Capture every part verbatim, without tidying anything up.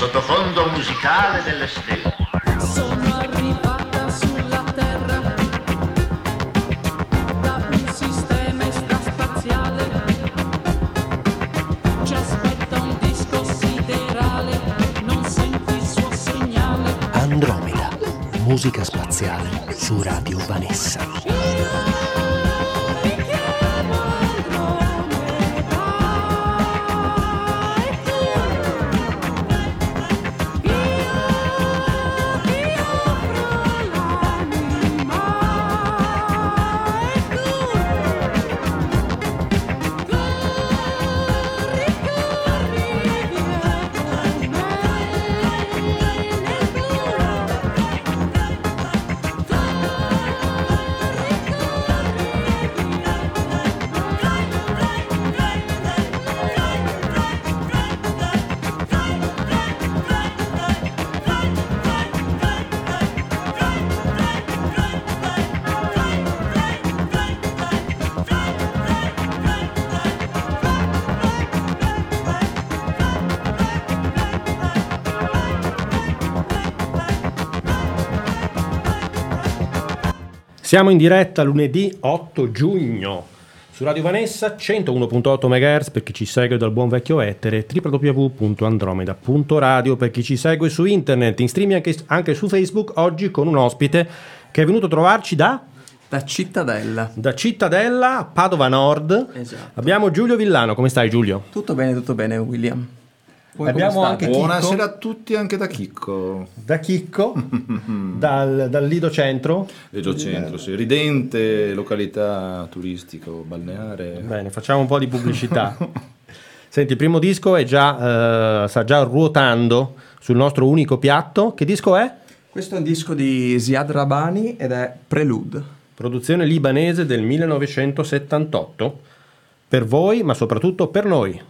sottofondo musicale delle stelle. Sono arrivata sulla Terra da un sistema extraspaziale. Ci aspetta un disco siderale, non senti il suo segnale. Andromeda, musica spaziale su Radio Vanessa. Siamo in diretta lunedì otto giugno su Radio Vanessa centouno virgola otto megahertz per chi ci segue dal buon vecchio etere, w w w punto andromeda punto radio per chi ci segue su internet, in streaming anche, anche su Facebook, oggi con un ospite che è venuto a trovarci da... Da Cittadella. Da Cittadella, Padova Nord. Esatto. Abbiamo Giulio Villano, come stai Giulio? Tutto bene, tutto bene William. Abbiamo anche buonasera a tutti, anche da Chicco. Da Chicco, dal, dal Lido Centro. Lido Centro, sì, ridente località turistico-balneare. Bene, facciamo un po' di pubblicità. Senti, il primo disco è già, eh, sta già ruotando sul nostro unico piatto. Che disco è? Questo è un disco di Ziad Rabani ed è Prelude. Produzione libanese del millenovecentosettantotto. Per voi, ma soprattutto per noi.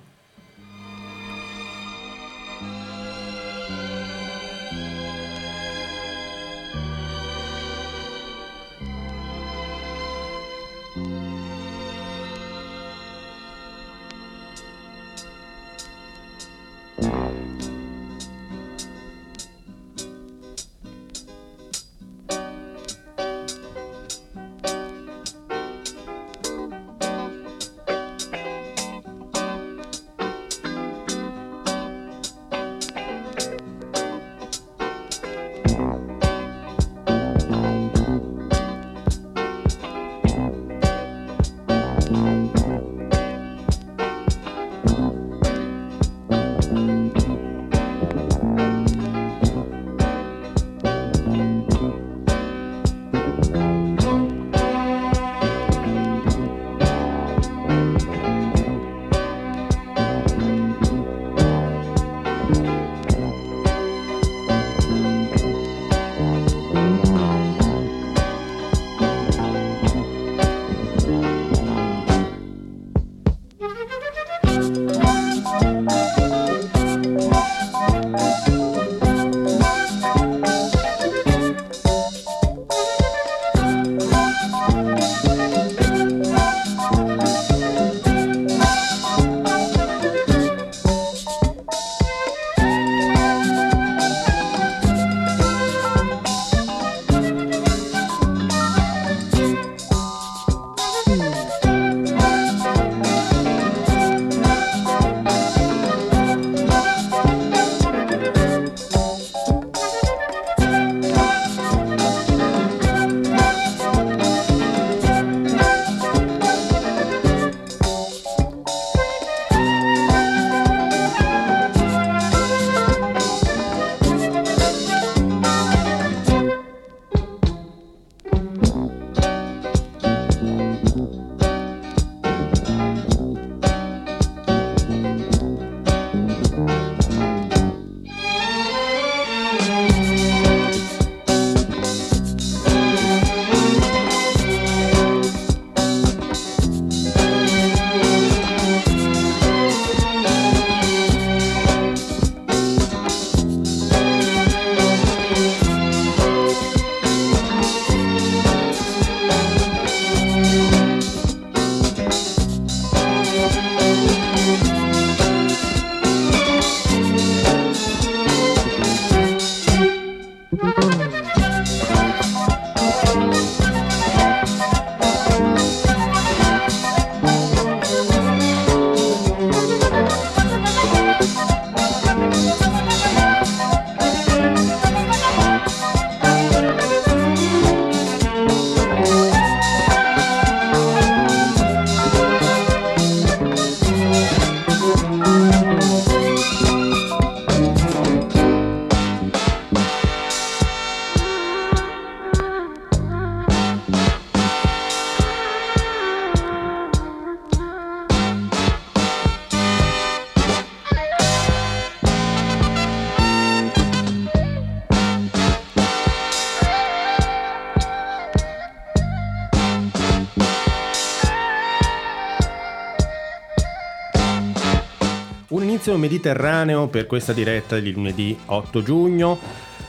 silenzio mediterraneo per questa diretta di lunedì otto giugno.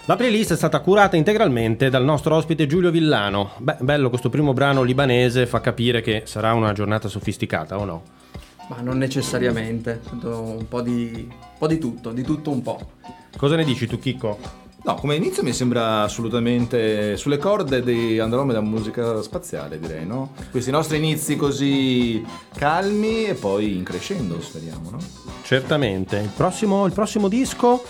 La playlist è stata curata integralmente dal nostro ospite Giulio Villano. Beh, bello questo primo brano libanese, fa capire che sarà una giornata sofisticata, o no? Ma non necessariamente, un po' di, un po' di tutto, di tutto un po'. Cosa ne dici tu, Chicco? No, come inizio mi sembra assolutamente sulle corde di Andromeda, musica spaziale, direi, no? Questi nostri inizi così calmi e poi in crescendo, speriamo, no? Certamente. Il prossimo, il prossimo disco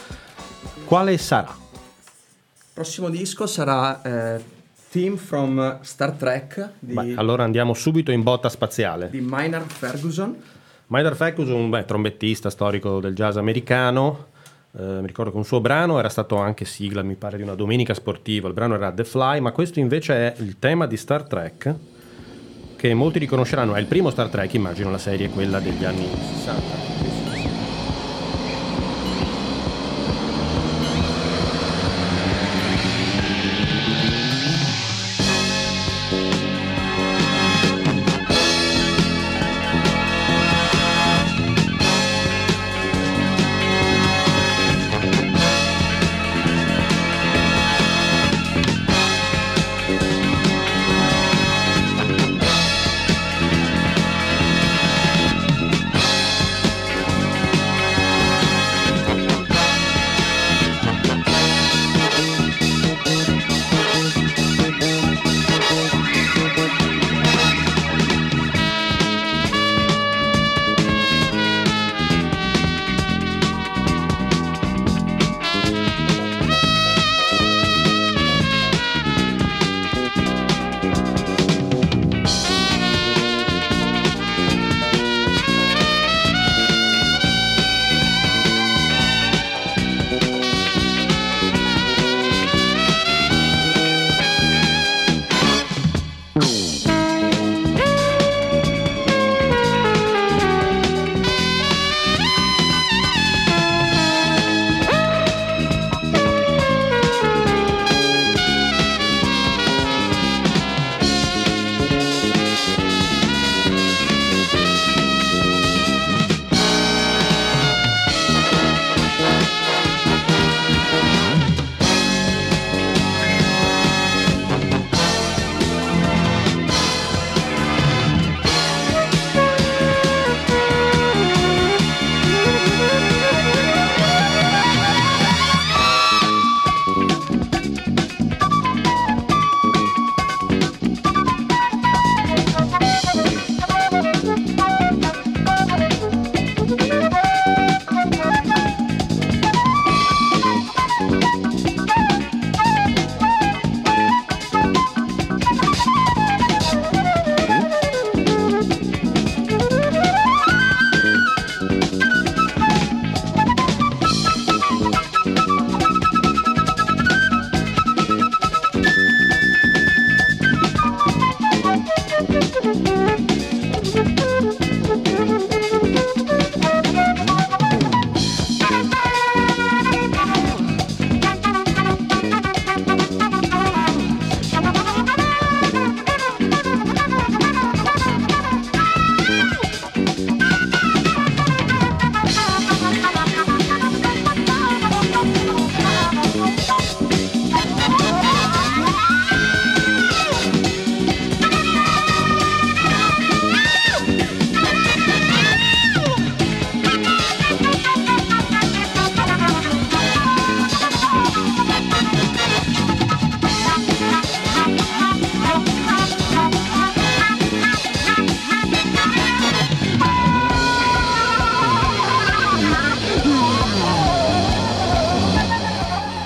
quale sarà? Il prossimo disco sarà eh, Theme from Star Trek di... Beh, allora andiamo subito in botta spaziale. Di Maynard Ferguson. Maynard Ferguson, beh, trombettista storico del jazz americano. Uh, mi ricordo che un suo brano era stato anche sigla, mi pare, di una domenica sportiva. Il brano era The Fly, ma questo invece è il tema di Star Trek, che molti riconosceranno. È il primo Star Trek, immagino, la serie quella degli anni sessanta.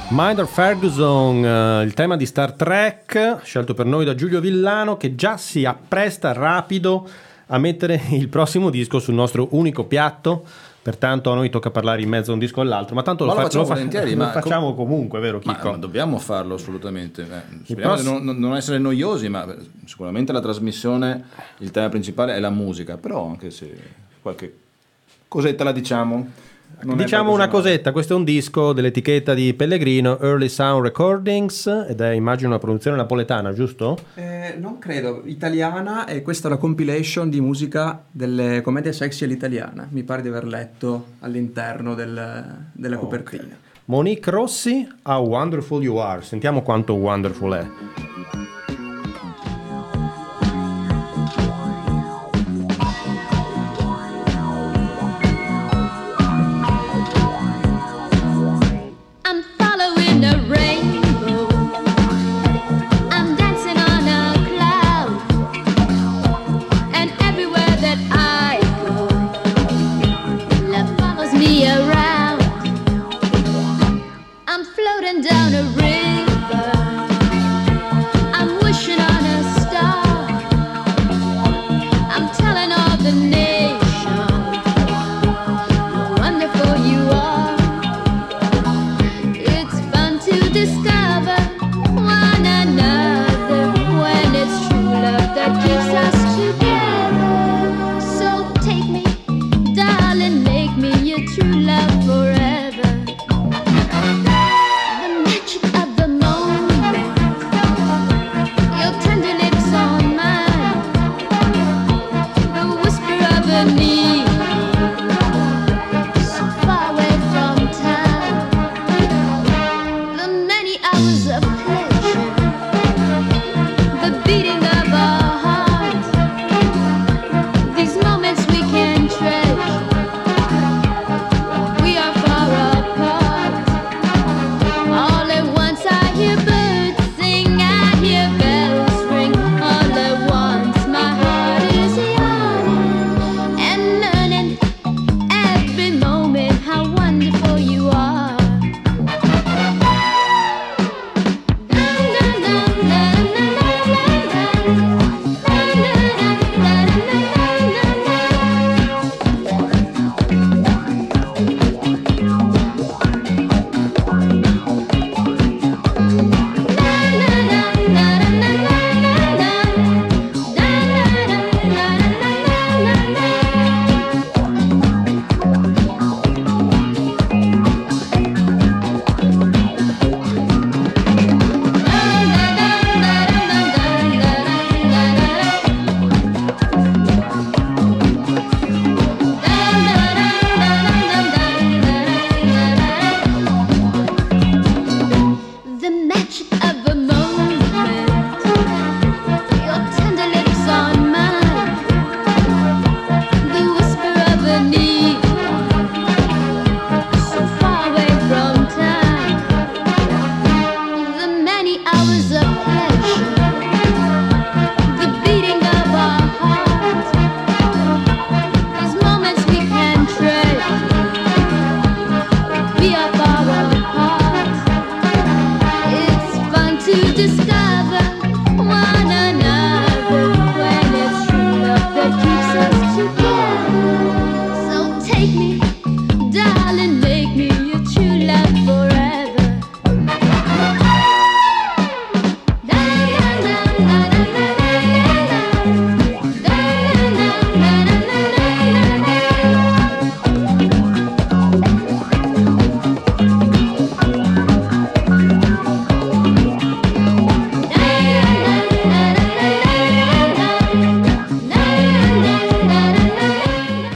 Maynard Ferguson, uh, il tema di Star Trek, scelto per noi da Giulio Villano, che già si appresta rapido a mettere il prossimo disco sul nostro unico piatto. Pertanto a noi tocca parlare in mezzo a un disco all'altro, ma tanto ma lo, lo, facciamo fa- volentieri, ma lo facciamo com- comunque, vero Chicco? Ma, ma dobbiamo farlo assolutamente. Eh, speriamo pross- di non, non essere noiosi, ma sicuramente la trasmissione, il tema principale è la musica, però anche se qualche cosetta la diciamo. Non diciamo una cosetta, questo è un disco dell'etichetta di Pellegrino, Early Sound Recordings, ed è immagino una produzione napoletana, giusto? Eh, non credo, italiana, e questa è la compilation di musica delle commedie sexy all'italiana, mi pare di aver letto all'interno del, della copertina. Okay. Monique Rossi, How Wonderful You Are, sentiamo quanto wonderful è.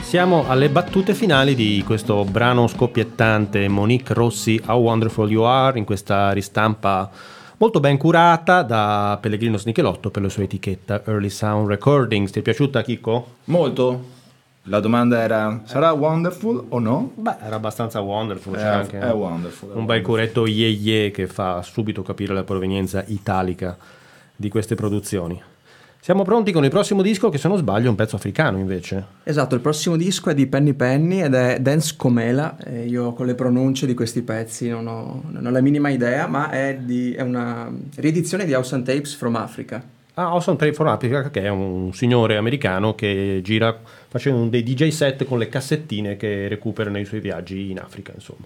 Siamo alle battute finali di questo brano scoppiettante, Monique Rossi, How Wonderful You Are, in questa ristampa molto ben curata da Pellegrino Snichelotto per la sua etichetta Early Sound Recordings. Ti è piaciuta, Chico? Molto. La domanda era, sarà wonderful o no? Beh, era abbastanza wonderful. È, c'era anche è wonderful, è un bel curetto ye ye che fa subito capire la provenienza italica di queste produzioni. Siamo pronti con il prossimo disco, che se non sbaglio è un pezzo africano invece. Esatto, il prossimo disco è di Penny Penny ed è Dance Comela. E io con le pronunce di questi pezzi non ho, non ho la minima idea, ma è, di, è una riedizione di Awesome Tapes from Africa. Ah, Awesome Tapes from Africa, che è un signore americano che gira facendo dei D J set con le cassettine che recupera nei suoi viaggi in Africa, insomma.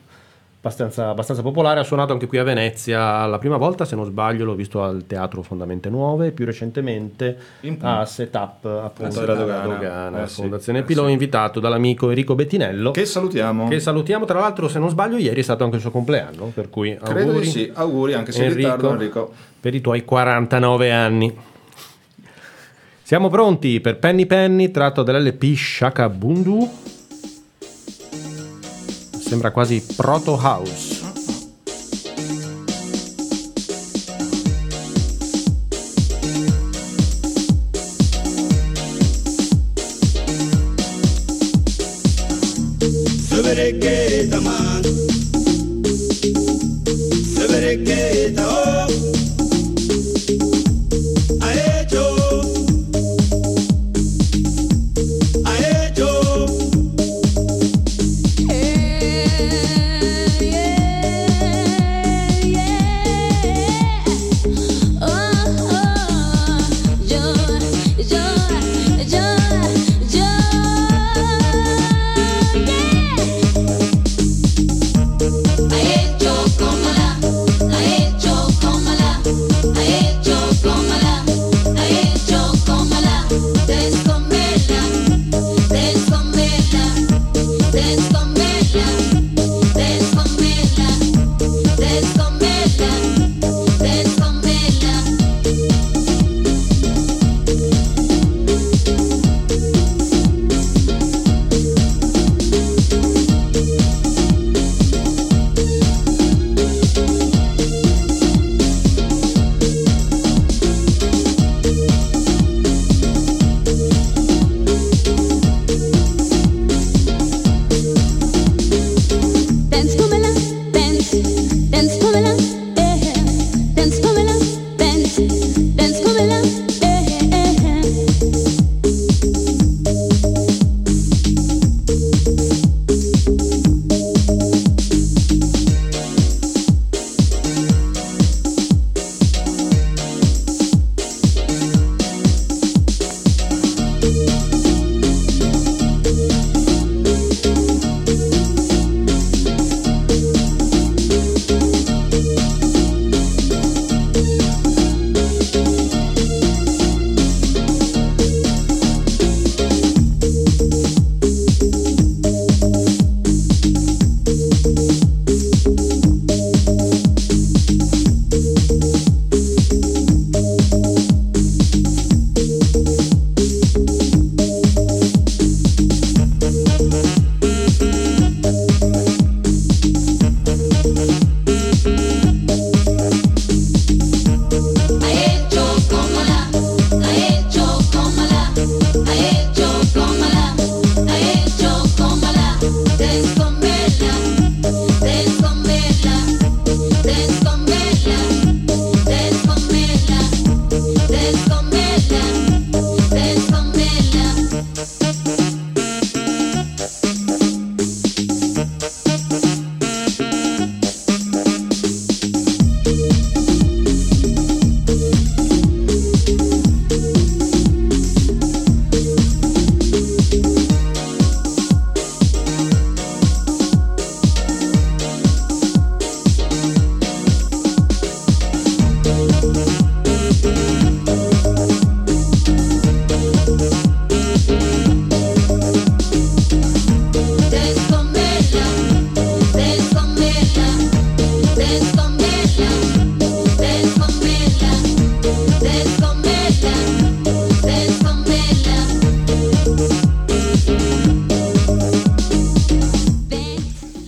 abbastanza, abbastanza popolare. Ha suonato anche qui a Venezia la prima volta, se non sbaglio, l'ho visto al Teatro Fondamente Nuove, più recentemente in a Setup, appunto, della Dogana, Dogana eh, Fondazione eh, Pilo, sì. Invitato dall'amico Enrico Bettinello, che salutiamo, che salutiamo tra l'altro, se non sbaglio ieri è stato anche il suo compleanno, per cui auguri, credo di sì, auguri anche se in ritardo, Enrico, per i tuoi quarantanove anni. Siamo pronti per Penny Penny, tratto dall'L P Shaka Bundu. Sembra quasi proto house.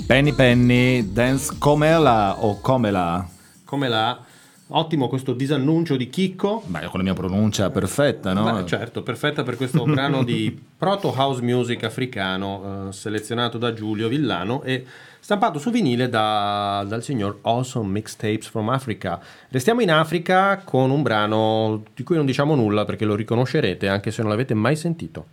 Penny Penny, Dance Comela o Comela? Comela, ottimo questo disannuncio di Chicco. Beh, con la mia pronuncia perfetta, no? Beh, certo, perfetta per questo brano di proto house music africano, eh, selezionato da Giulio Villano e stampato su vinile da, dal signor Awesome Mixtapes from Africa. Restiamo in Africa con un brano di cui non diciamo nulla perché lo riconoscerete anche se non l'avete mai sentito.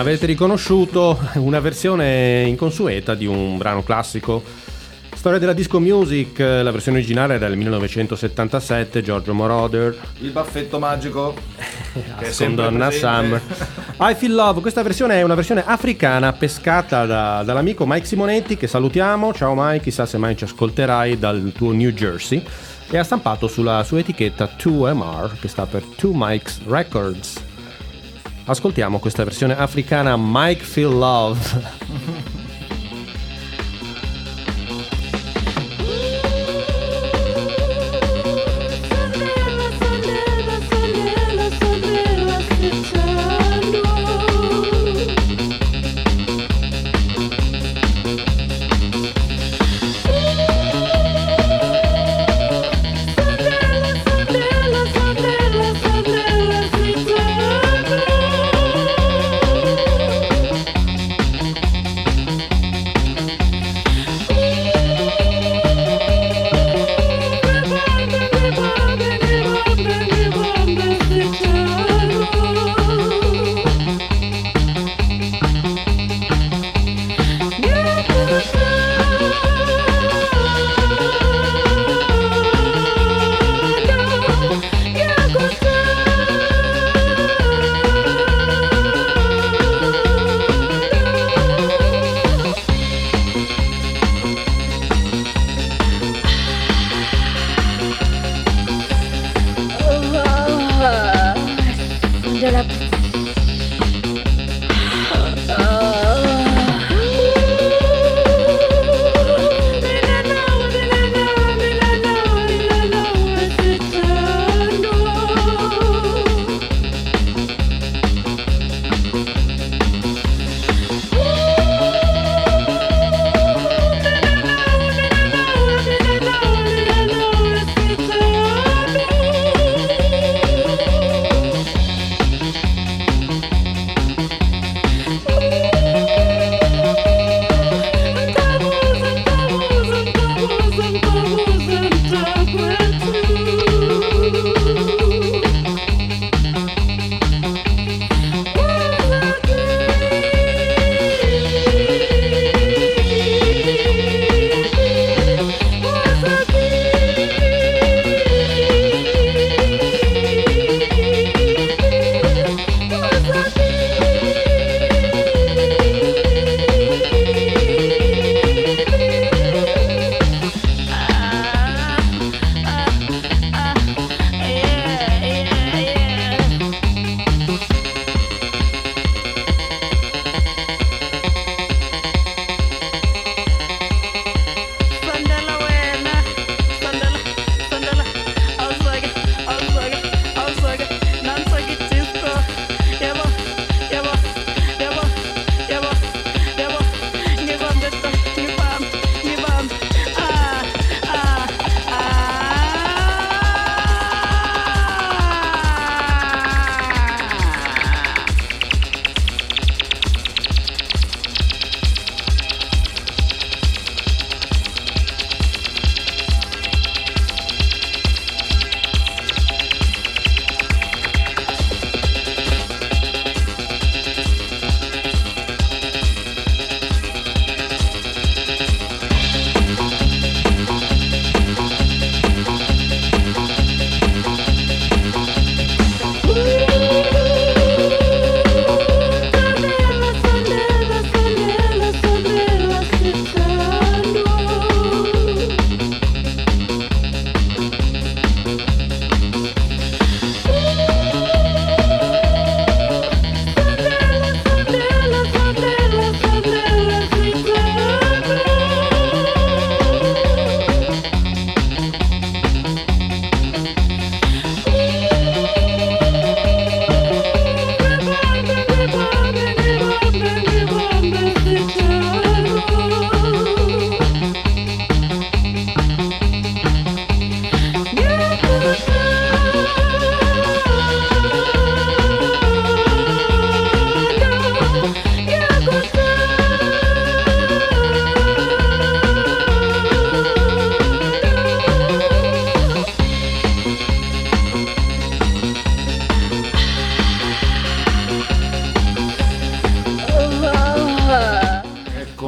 avete riconosciuto una versione inconsueta di un brano classico. Storia della disco music, la versione originale era del millenovecentosettantasette, Giorgio Moroder. Il baffetto magico con Donna Summer. I Feel Love, questa versione è una versione africana pescata da, dall'amico Mike Simonetti, che salutiamo. Ciao Mike, chissà se mai ci ascolterai dal tuo New Jersey. E ha stampato sulla sua etichetta due M R, che sta per Two Mike's Records. Ascoltiamo questa versione africana, Mike Feel Love.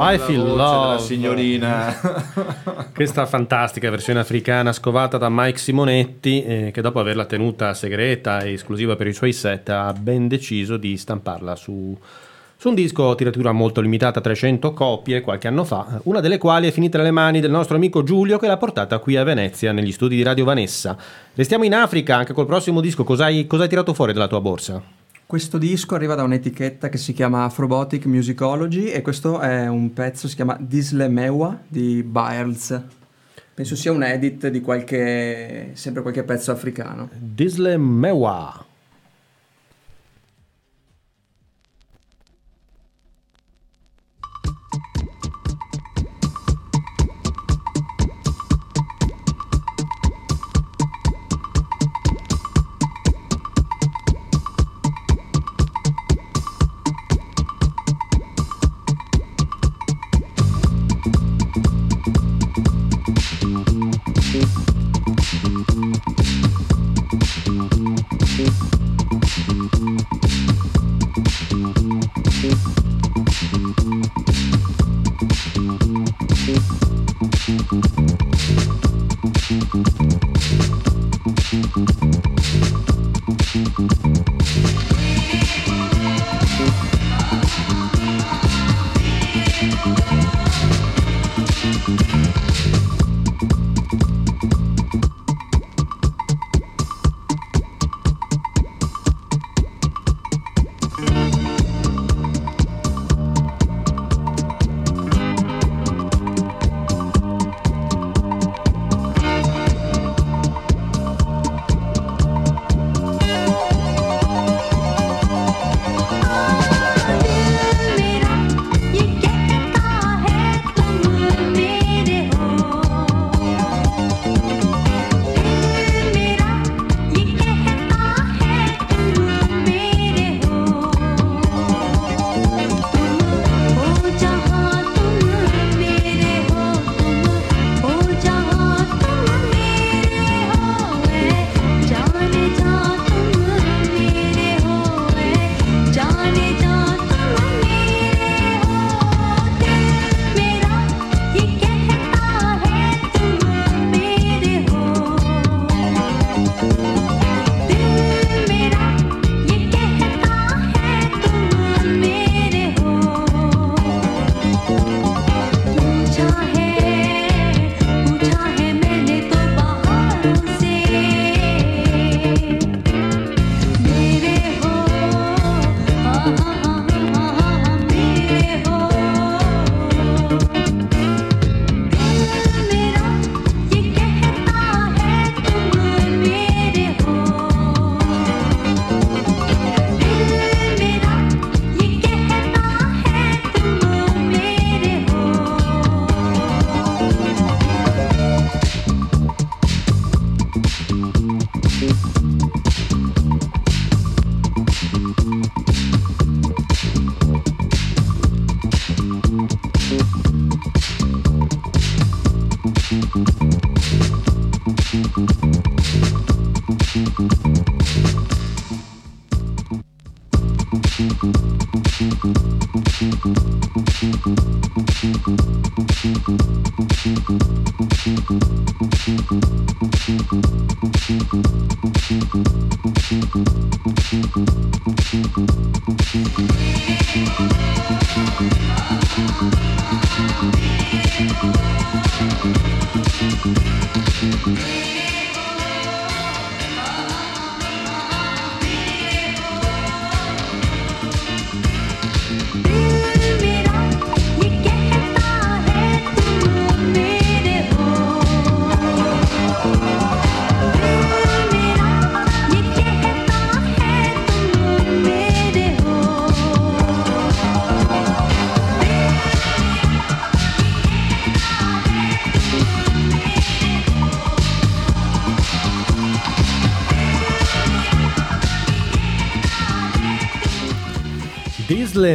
I la feel love, signorina. Questa fantastica versione africana scovata da Mike Simonetti, eh, che dopo averla tenuta segreta e esclusiva per i suoi set ha ben deciso di stamparla su, su un disco a tiratura molto limitata, trecento copie qualche anno fa, una delle quali è finita nelle mani del nostro amico Giulio, che l'ha portata qui a Venezia negli studi di Radio Vanessa. Restiamo in Africa anche col prossimo disco. Cos'hai, cos'hai tirato fuori dalla tua borsa? Questo disco arriva da un'etichetta che si chiama Afrobotic Musicology e questo è un pezzo, si chiama Disle Mewa di Byers. Penso sia un edit di qualche, sempre qualche pezzo africano. Disle Mewa.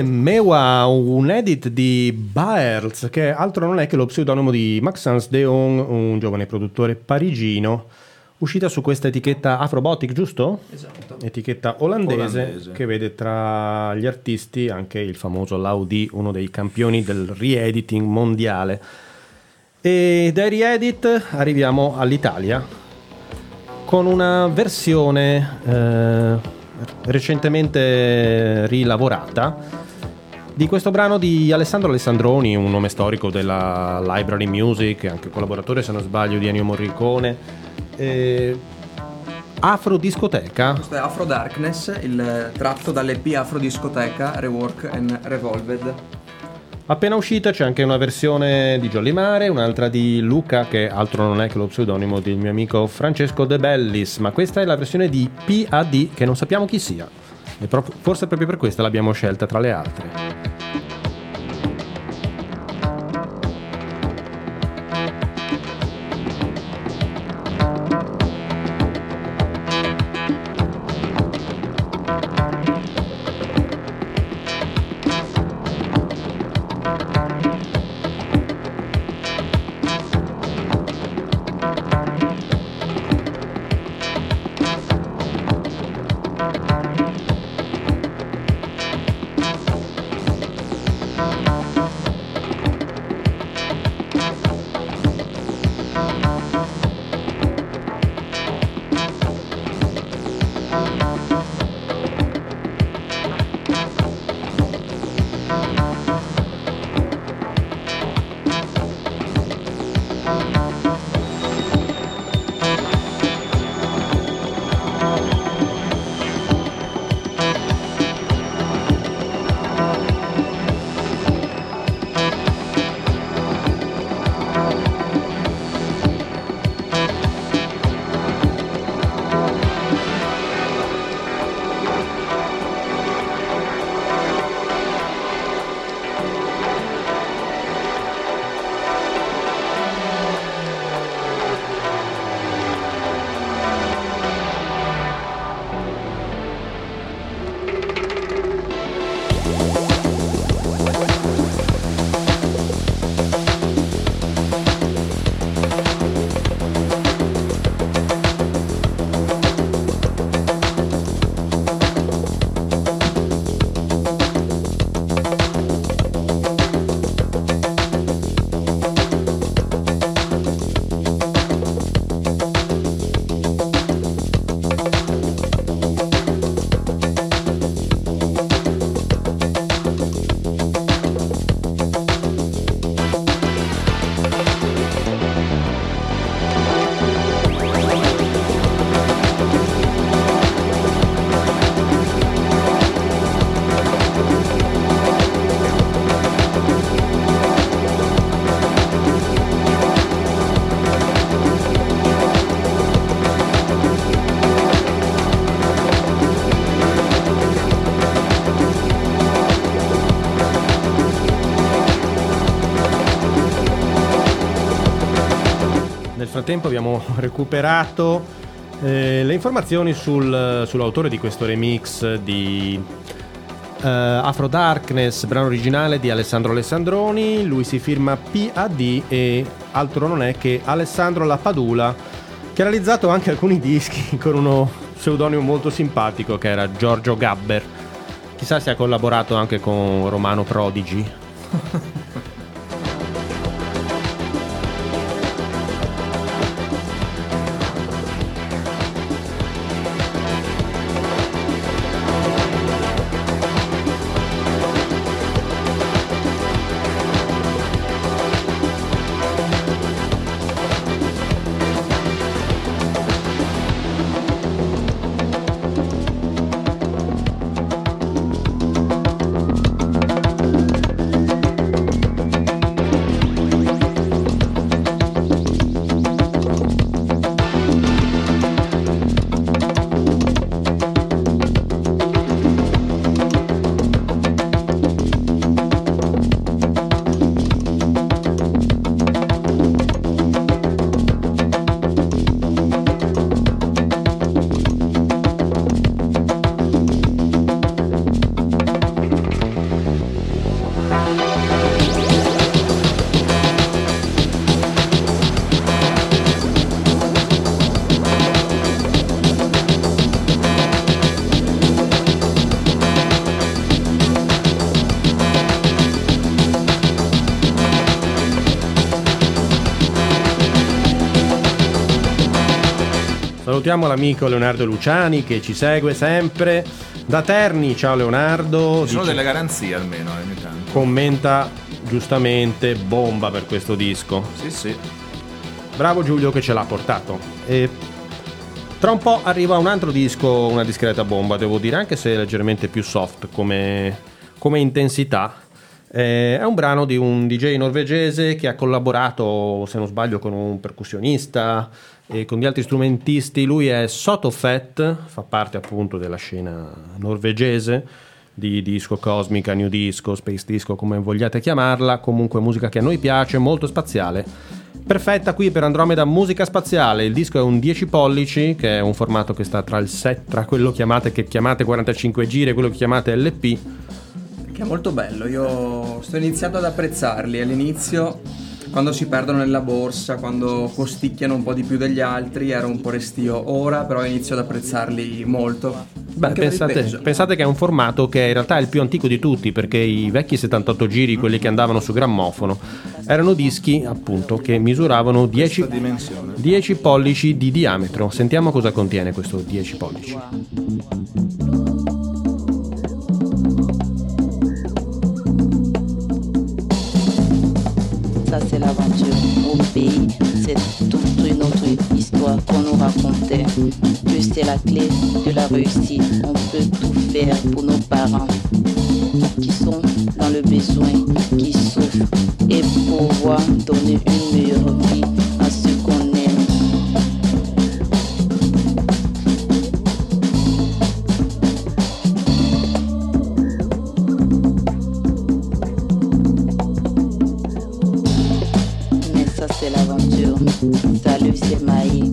Mewa, un edit di Byers, che altro non è che lo pseudonimo di Maxence Dejong, un giovane produttore parigino, uscita su questa etichetta Afrobotic, giusto? Esatto. Etichetta olandese, olandese che vede tra gli artisti anche il famoso Laudi, uno dei campioni del re-editing mondiale. E dai re-edit arriviamo all'Italia con una versione eh, recentemente rilavorata di questo brano di Alessandro Alessandroni, un nome storico della Library Music, anche collaboratore, se non sbaglio, di Ennio Morricone. Eh, Afro Discoteca. Questo è Afro Darkness, il tratto dall'E P Afro Discoteca Rework and Revolved. Appena uscita c'è anche una versione di Jolly Mare, un'altra di Luca, che altro non è che lo pseudonimo del mio amico Francesco De Bellis, ma questa è la versione di P A D che non sappiamo chi sia. E proprio, forse proprio per questa l'abbiamo scelta tra le altre. Tempo abbiamo recuperato eh, le informazioni sul, sull'autore di questo remix di eh, Afro Darkness, brano originale di Alessandro Alessandroni. Lui si firma P A D e altro non è che Alessandro La Padula, che ha realizzato anche alcuni dischi con uno pseudonimo molto simpatico che era Giorgio Gabber. Chissà se ha collaborato anche con Romano Prodigi. salutiamo l'amico Leonardo Luciani che ci segue sempre da Terni. Ciao Leonardo. Ci sono delle garanzie almeno ogni tanto. Commenta giustamente: bomba per questo disco. Sì sì. Bravo Giulio che ce l'ha portato. E tra un po' arriva un altro disco, una discreta bomba, devo dire, anche se leggermente più soft come, come intensità. Eh, è un brano di un D J norvegese che ha collaborato, se non sbaglio, con un percussionista e con gli altri strumentisti. Lui è Sotofett, fa parte appunto della scena norvegese di disco cosmica, new disco, space disco, come vogliate chiamarla. Comunque musica che a noi piace, molto spaziale, perfetta qui per Andromeda Musica Spaziale. Il disco è un dieci pollici, che è un formato che sta tra il set, tra quello chiamate, che chiamate quarantacinque giri e quello che chiamate L P, che è molto bello. Io sto iniziando ad apprezzarli. All'inizio, quando si perdono nella borsa, quando costicchiano un po' di più degli altri, ero un po' restio. Ora però inizio ad apprezzarli molto. Beh, pensate, pensate che è un formato che in realtà è il più antico di tutti, perché i vecchi settantotto giri, quelli che andavano su grammofono, erano dischi appunto che misuravano dieci pollici di diametro. Sentiamo cosa contiene questo dieci pollici. Ça c'est l'aventure au pays, c'est toute une autre histoire qu'on nous racontait, que c'est la clé de la réussite, on peut tout faire pour nos parents qui sont dans le besoin, qui souffrent et pouvoir donner une meilleure vie à ceux qu'on aime. Salut, c'est Maï.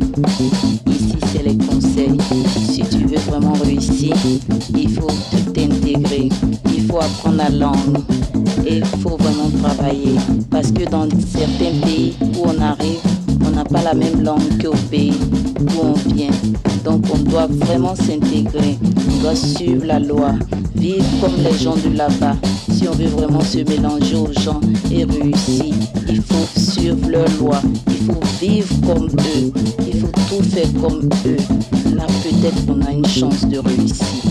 Ici, c'est les conseils. Si tu veux vraiment réussir, il faut tout intégrer. Il faut apprendre la langue. Et il faut vraiment travailler. Parce que dans certains pays où on arrive, on n'a pas la même langue qu'au pays d'où on vient. Donc, on doit vraiment s'intégrer. On doit suivre la loi. Vivre comme les gens de là-bas. Si on veut vraiment se mélanger aux gens et réussir, il faut suivre leurs lois, il faut vivre comme eux, il faut tout faire comme eux. Là, peut-être qu'on a une chance de réussite.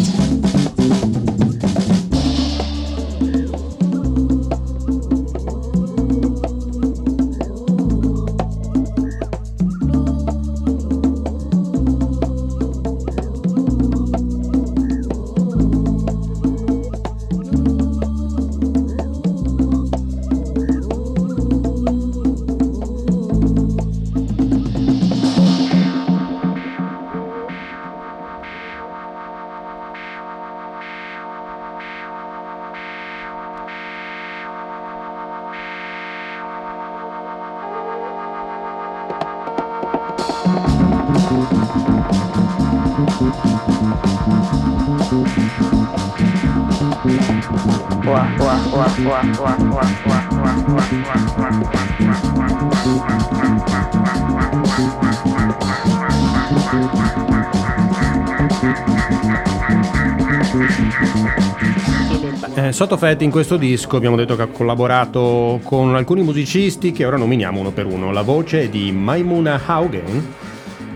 Sotofett in questo disco abbiamo detto che ha collaborato con alcuni musicisti che ora nominiamo uno per uno. La voce è di Maimuna Haugen,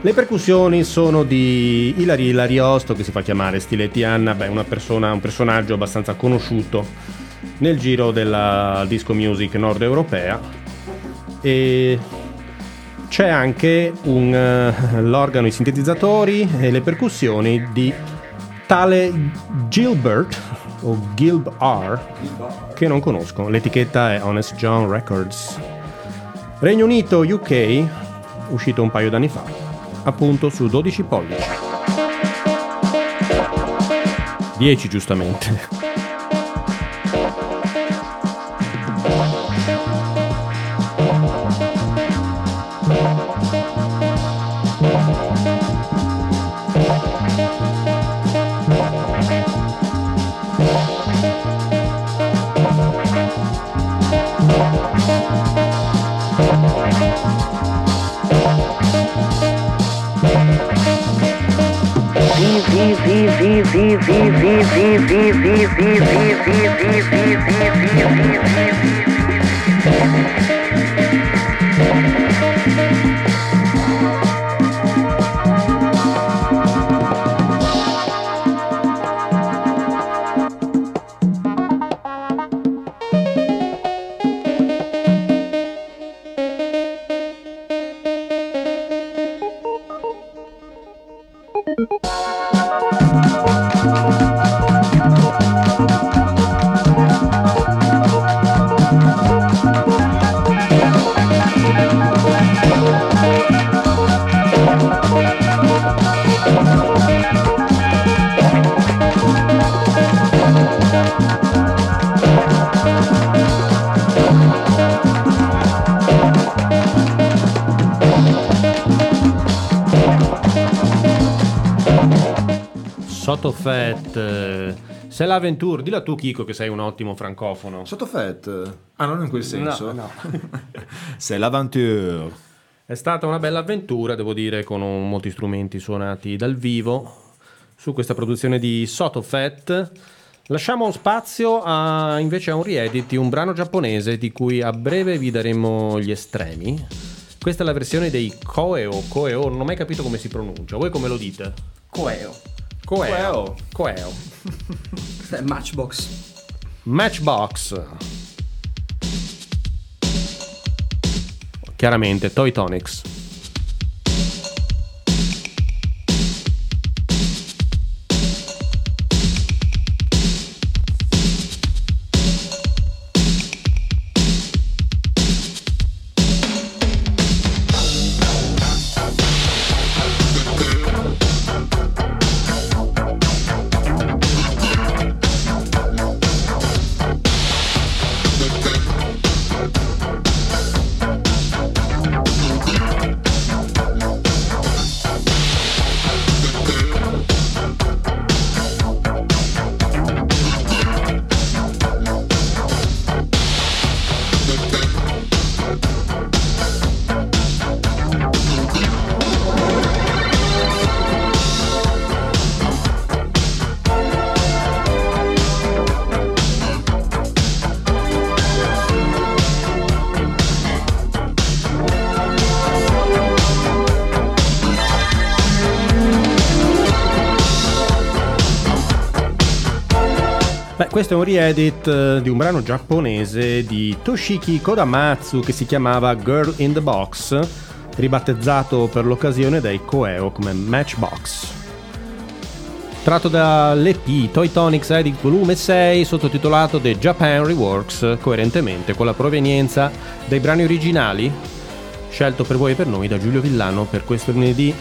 le percussioni sono di Ilari Ilariosto, che si fa chiamare Stiletti Anna, beh, una persona, un personaggio abbastanza conosciuto nel giro della disco music nord europea. E c'è anche un, l'organo, i sintetizzatori e le percussioni di tale Gilbert o Gilbar, che non conosco. L'etichetta è Honest John Records. Regno Unito, U K, uscito un paio d'anni fa, appunto su dodici pollici. dieci giustamente. Sotofett, eh, Se l'avventure, dilla tu Chico che sei un ottimo francofono. Sotofett, ah non in quel senso. No, no. Se l'avventure. È stata una bella avventura, devo dire, con molti strumenti suonati dal vivo su questa produzione di Sotofett. Lasciamo spazio a, invece a un re-edit di un brano giapponese di cui a breve vi daremo gli estremi. Questa è la versione dei Koeo. Koeo, non ho mai capito come si pronuncia. Voi come lo dite? Koeo. Koeo. Koeo. Questa è Matchbox. Matchbox. Chiaramente Toy Tonics. Questo è un re-edit di un brano giapponese di Toshiki Kodamatsu che si chiamava Girl in the Box, ribattezzato per l'occasione dai Koeo come Matchbox. Tratto dall'E P Toy Tonics Edit Volume sei, sottotitolato The Japan Reworks, coerentemente con la provenienza dei brani originali, scelto per voi e per noi da Giulio Villano per questo lunedì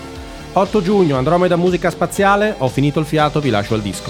otto giugno. Andromeda Musica Spaziale, ho finito il fiato, vi lascio al disco.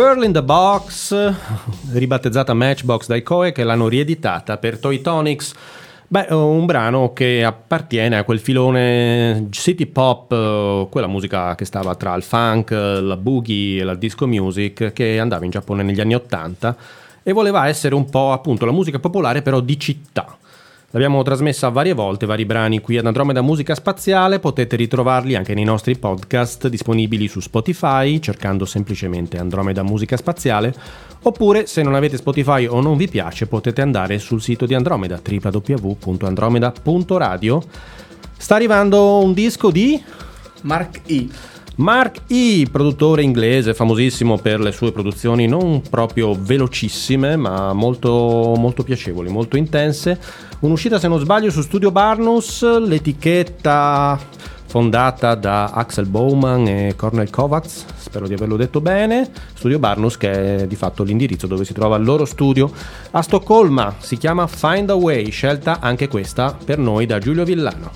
Girl in the Box, ribattezzata Matchbox dai Koe, che l'hanno rieditata per Toy Tonics. Beh, un brano che appartiene a quel filone city pop, quella musica che stava tra il funk, la boogie e la disco music, che andava in Giappone negli anni ottanta e voleva essere un po' appunto la musica popolare però di città. L'abbiamo trasmessa varie volte, vari brani qui ad Andromeda Musica Spaziale, potete ritrovarli anche nei nostri podcast disponibili su Spotify cercando semplicemente Andromeda Musica Spaziale, oppure se non avete Spotify o non vi piace potete andare sul sito di Andromeda w w w punto andromeda punto radio. Sta arrivando un disco di Mark E. Mark E, produttore inglese famosissimo per le sue produzioni non proprio velocissime ma molto, molto piacevoli, molto intense. Un'uscita, se non sbaglio, su Studio Barnhus, l'etichetta fondata da Axel Bowman e Cornel Kovacs, spero di averlo detto bene. Studio Barnhus, che è di fatto l'indirizzo dove si trova il loro studio a Stoccolma, si chiama Find a Way, scelta anche questa per noi da Giulio Villano.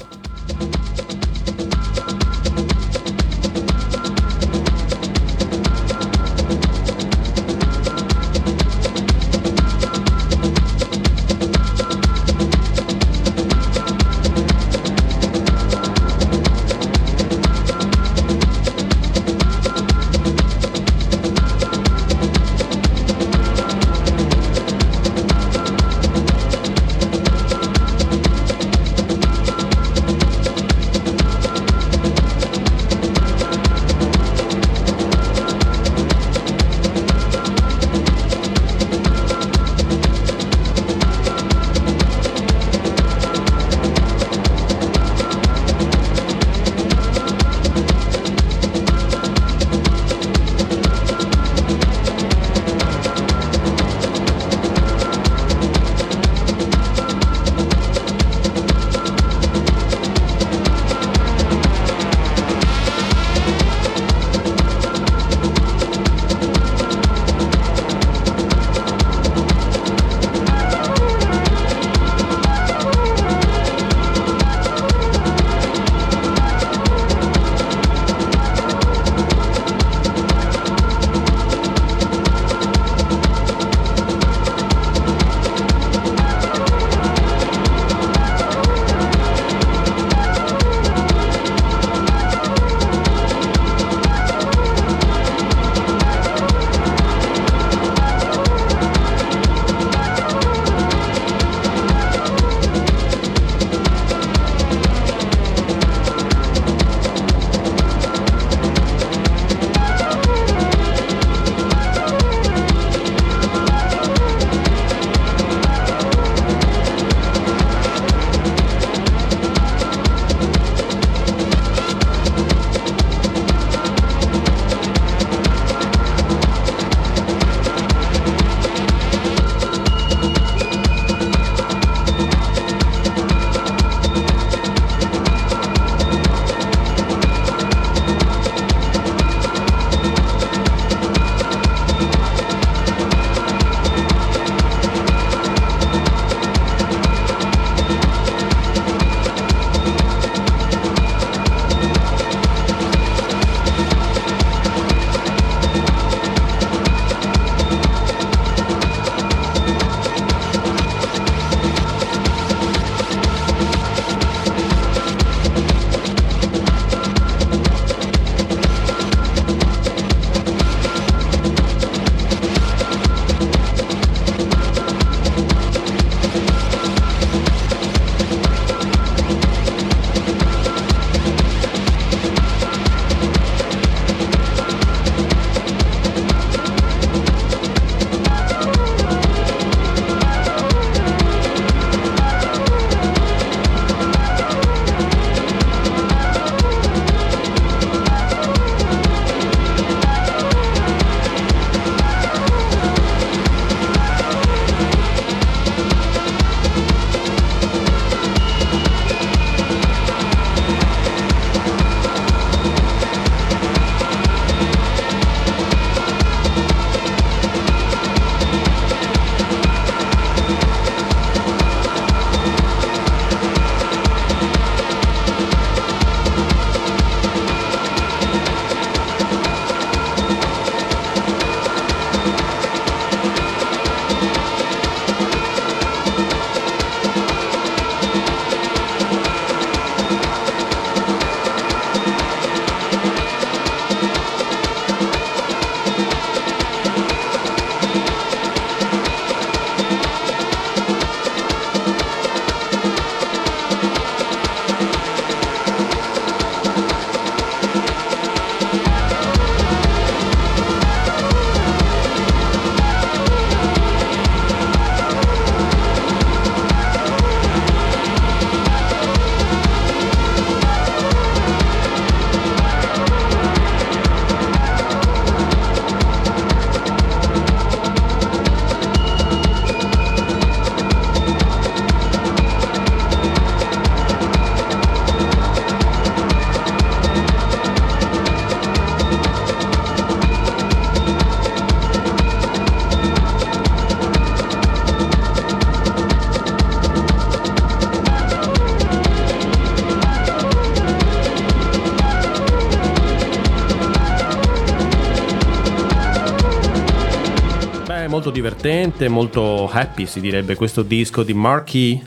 molto divertente, molto happy si direbbe questo disco di Mark E,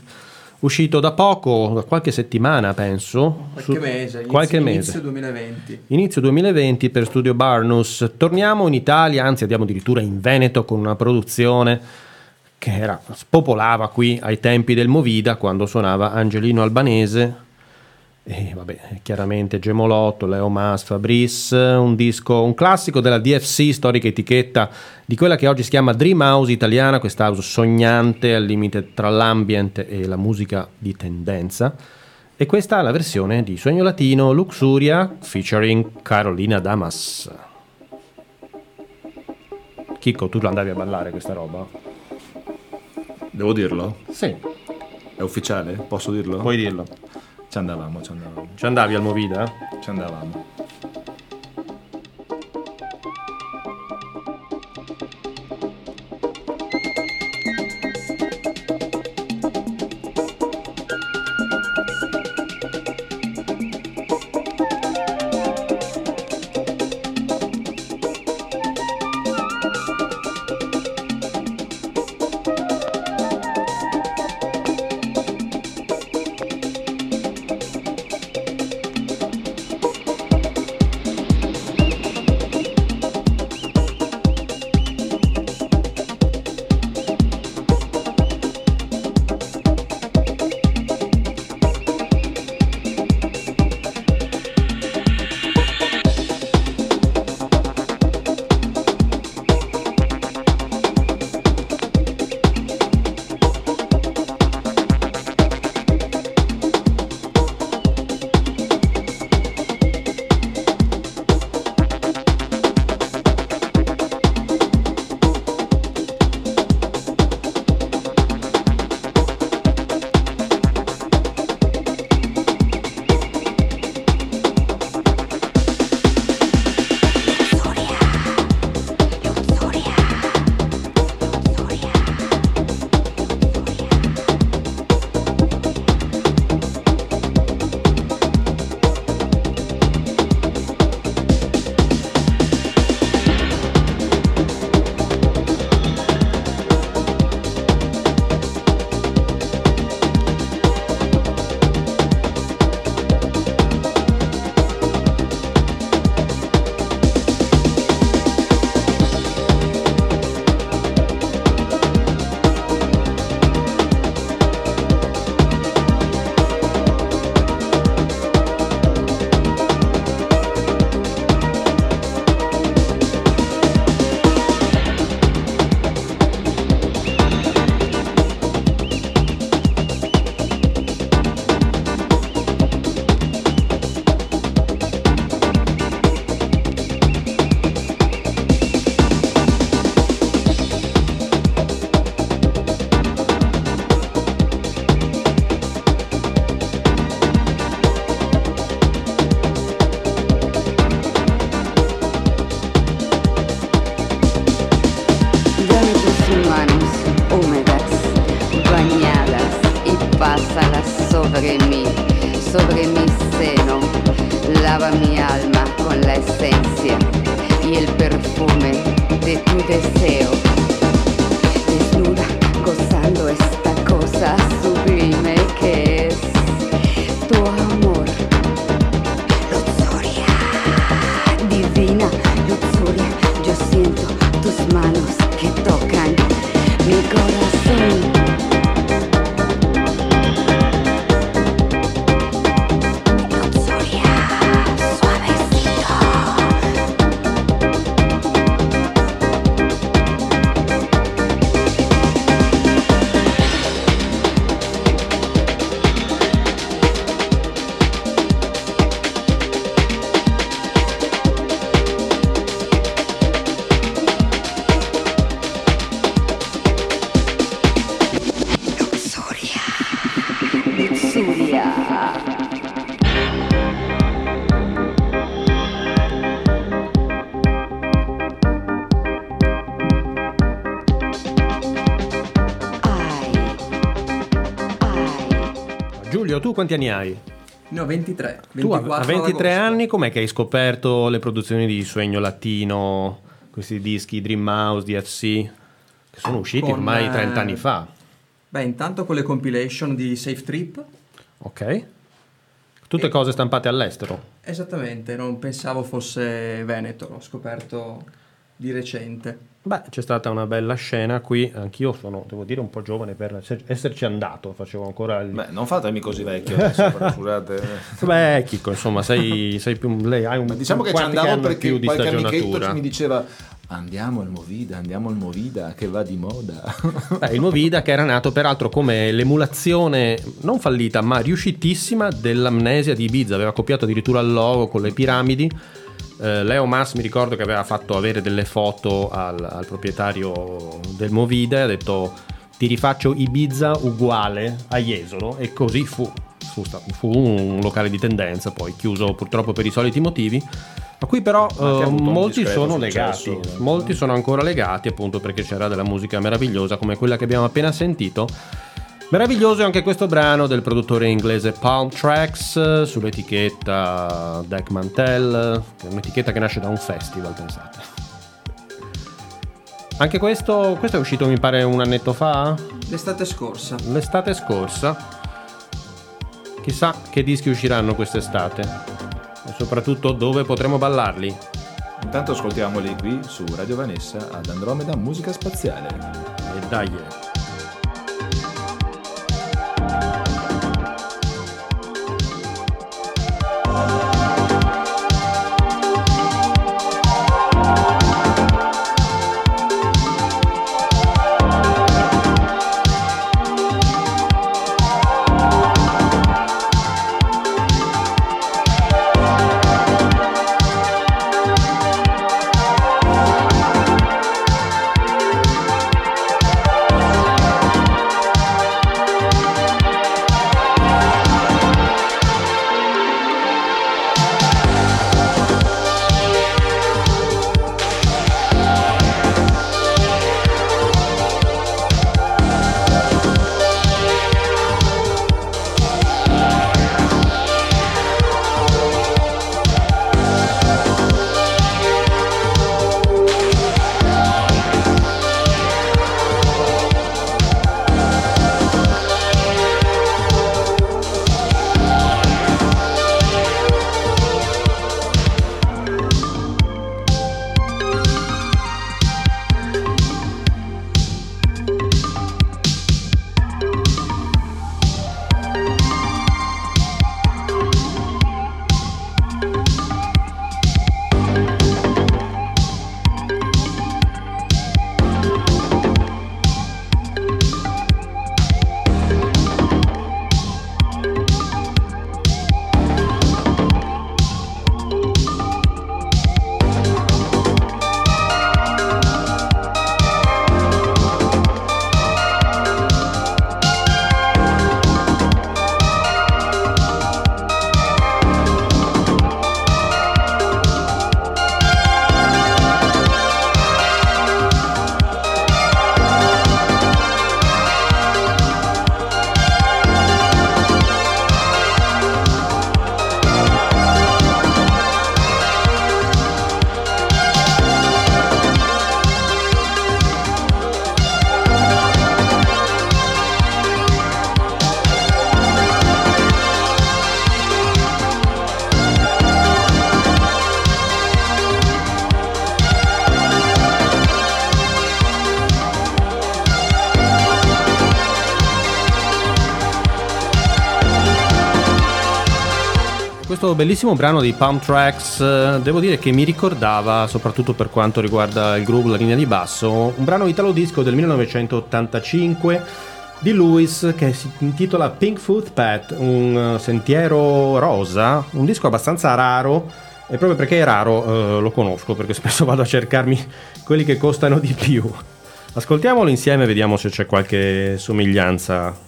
uscito da poco, da qualche settimana penso, qualche su, mese, inizio, qualche mese. Inizio duemilaventi. Inizio duemilaventi per Studio Barnhus. Torniamo in Italia, anzi andiamo addirittura in Veneto con una produzione che era, spopolava qui ai tempi del Movida quando suonava Angelino Albanese e vabbè, chiaramente Gemolotto, Leo Mas, Fabrice, un disco, un classico della D F C, storica etichetta di quella che oggi si chiama Dream House italiana, questa house sognante al limite tra l'ambient e la musica di tendenza, e questa è la versione di Sueño Latino, Luxuria featuring Carolina Damas. Chicco, tu andavi a ballare questa roba? Devo dirlo? Sì. È ufficiale? Posso dirlo? Puoi dirlo. Ci andavamo, ci andavamo. Ci andavi al Movida? Ci andavamo. Tu quanti anni hai? Ne ho ventitré. Tu a ventitré anni com'è che hai scoperto le produzioni di Sueño Latino, questi dischi Dream House, D F C? che sono usciti con, ormai trent'anni eh, fa. Beh, intanto con le compilation di Safe Trip. Ok. Tutte e... cose stampate all'estero. Esattamente, non pensavo fosse veneto, l'ho scoperto di recente. Beh, c'è stata una bella scena qui, anch'io sono, devo dire, un po' giovane per esserci andato, facevo ancora... Il... Beh, non fatemi così vecchio adesso, però, scusate. Beh, Chico, insomma, sei, sei più... Lei hai un, diciamo un che ci andavo perché di qualche amichetto mi diceva andiamo al Movida, andiamo al Movida, che va di moda. Beh, il Movida che era nato peraltro come l'emulazione, non fallita, ma riuscitissima dell'Amnesia di Ibiza, aveva copiato addirittura il logo con le piramidi. Uh, Leo Mas mi ricordo che aveva fatto avere delle foto al, al proprietario del Movida e ha detto ti rifaccio Ibiza uguale a Jesolo, e così fu. Fu, fu un locale di tendenza, poi chiuso purtroppo per i soliti motivi, a cui però uh, molti sono successo, legati, ehm. molti sono ancora legati, appunto perché c'era della musica meravigliosa come quella che abbiamo appena sentito. Meraviglioso è anche questo brano del produttore inglese Palm Tracks sull'etichetta Deck Mantel, che è un'etichetta che nasce da un festival, pensate. Anche questo, questo è uscito mi pare un annetto fa? L'estate scorsa. L'estate scorsa. Chissà che dischi usciranno quest'estate e soprattutto dove potremo ballarli. Intanto ascoltiamoli qui su Radio Vanessa ad Andromeda Musica Spaziale. E dai! Bellissimo brano di Palm Tracks, devo dire che mi ricordava, soprattutto per quanto riguarda il groove, la linea di basso, un brano italo disco del millenovecentottantacinque di Lewis che si intitola Pink Foot Path, un sentiero rosa, un disco abbastanza raro, e proprio perché è raro eh, lo conosco perché spesso vado a cercarmi quelli che costano di più. Ascoltiamolo insieme e vediamo se c'è qualche somiglianza.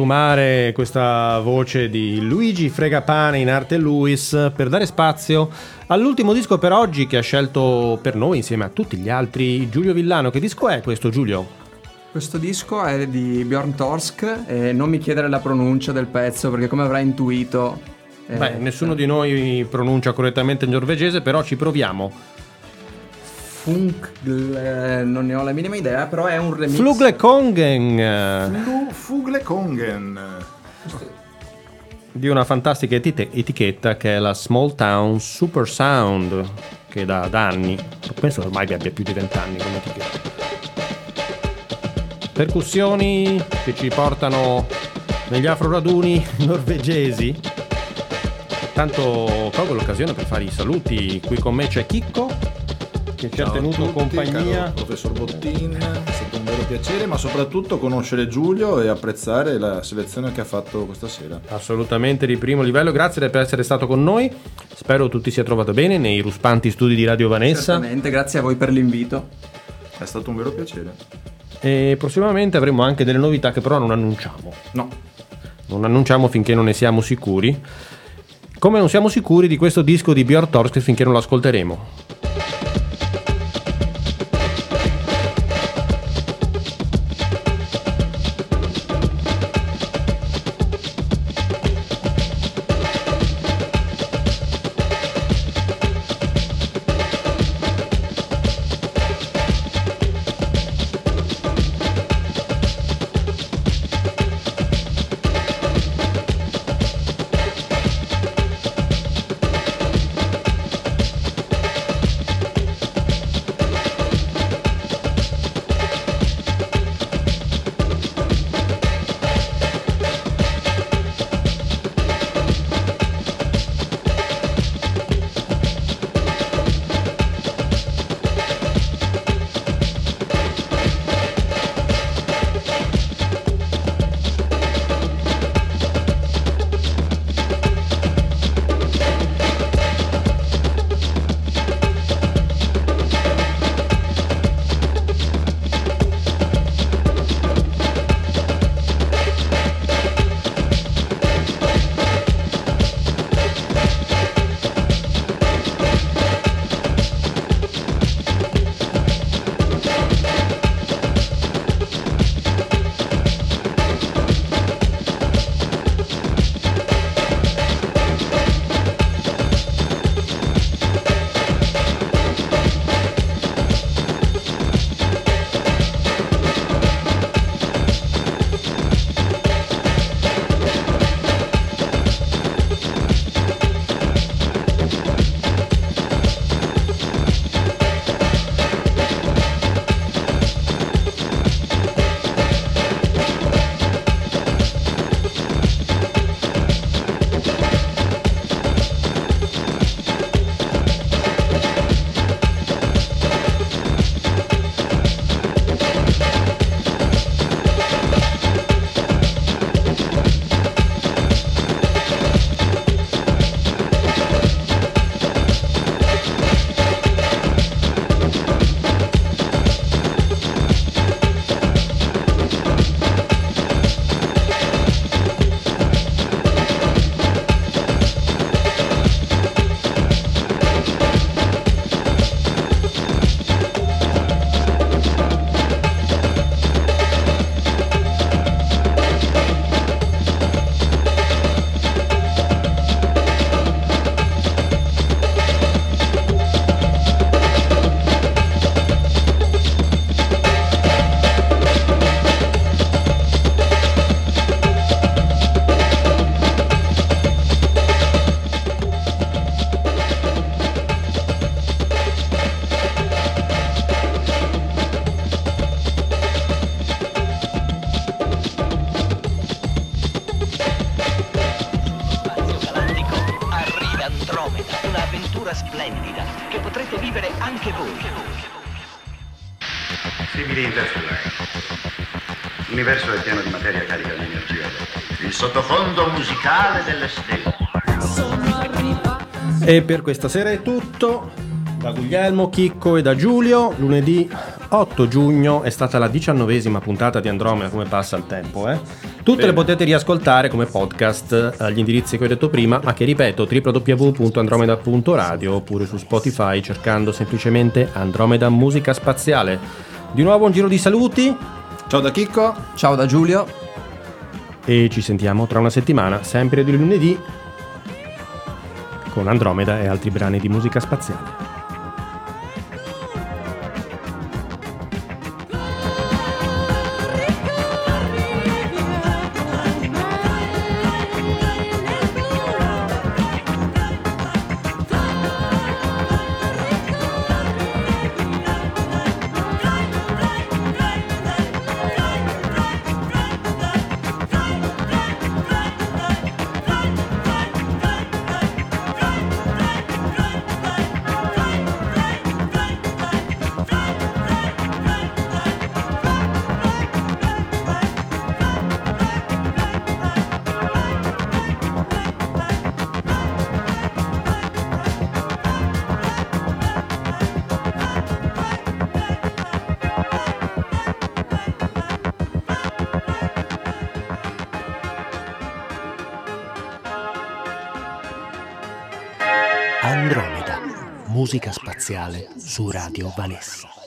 sfumare questa voce di Luigi Fregapane in arte Luis per dare spazio all'ultimo disco per oggi che ha scelto per noi insieme a tutti gli altri Giulio Villano. Che disco è questo, Giulio? Questo disco è di Bjørn Torske e non mi chiedere la pronuncia del pezzo perché, come avrai intuito, eh, Beh, nessuno eh. di noi pronuncia correttamente il norvegese, però ci proviamo. Funk, eh, non ne ho la minima idea, però è un remix. Fuglekongen Fuglekongen di una fantastica etit- etichetta che è la Small Town Super Sound, che da, da anni, penso ormai che abbia più di vent'anni come etichetta. Percussioni che ci portano negli afroraduni norvegesi. Tanto colgo l'occasione per fare i saluti. Qui con me c'è Chicco che ci ha tenuto tutti, compagnia. Professor Bottin, è stato un vero piacere, ma soprattutto conoscere Giulio e apprezzare la selezione che ha fatto questa sera. Assolutamente di primo livello, grazie per essere stato con noi. Spero tutti sia trovato bene nei ruspanti studi di Radio Vanessa. Certamente, grazie a voi per l'invito. È stato un vero piacere. E prossimamente avremo anche delle novità che però non annunciamo. No, non annunciamo finché non ne siamo sicuri. Come non siamo sicuri di questo disco di Bjørn Torske finché non lo ascolteremo. L'universo è pieno di materia carica di energia, il sottofondo musicale delle stelle. E per questa sera è tutto da Guglielmo, Chicco e da Giulio. Lunedì otto giugno è stata la diciannovesima puntata di Andromeda, come passa il tempo, eh? Tutte Bene. Le potete riascoltare come podcast agli indirizzi che ho detto prima, ma che ripeto, w w w punto andromeda punto radio oppure su Spotify cercando semplicemente Andromeda Musica Spaziale. Di nuovo un giro di saluti. Ciao da Chicco. Ciao da Giulio. E ci sentiamo tra una settimana, sempre di lunedì, con Andromeda e altri brani di musica spaziale. Andromeda, musica spaziale su Radio Vanessa.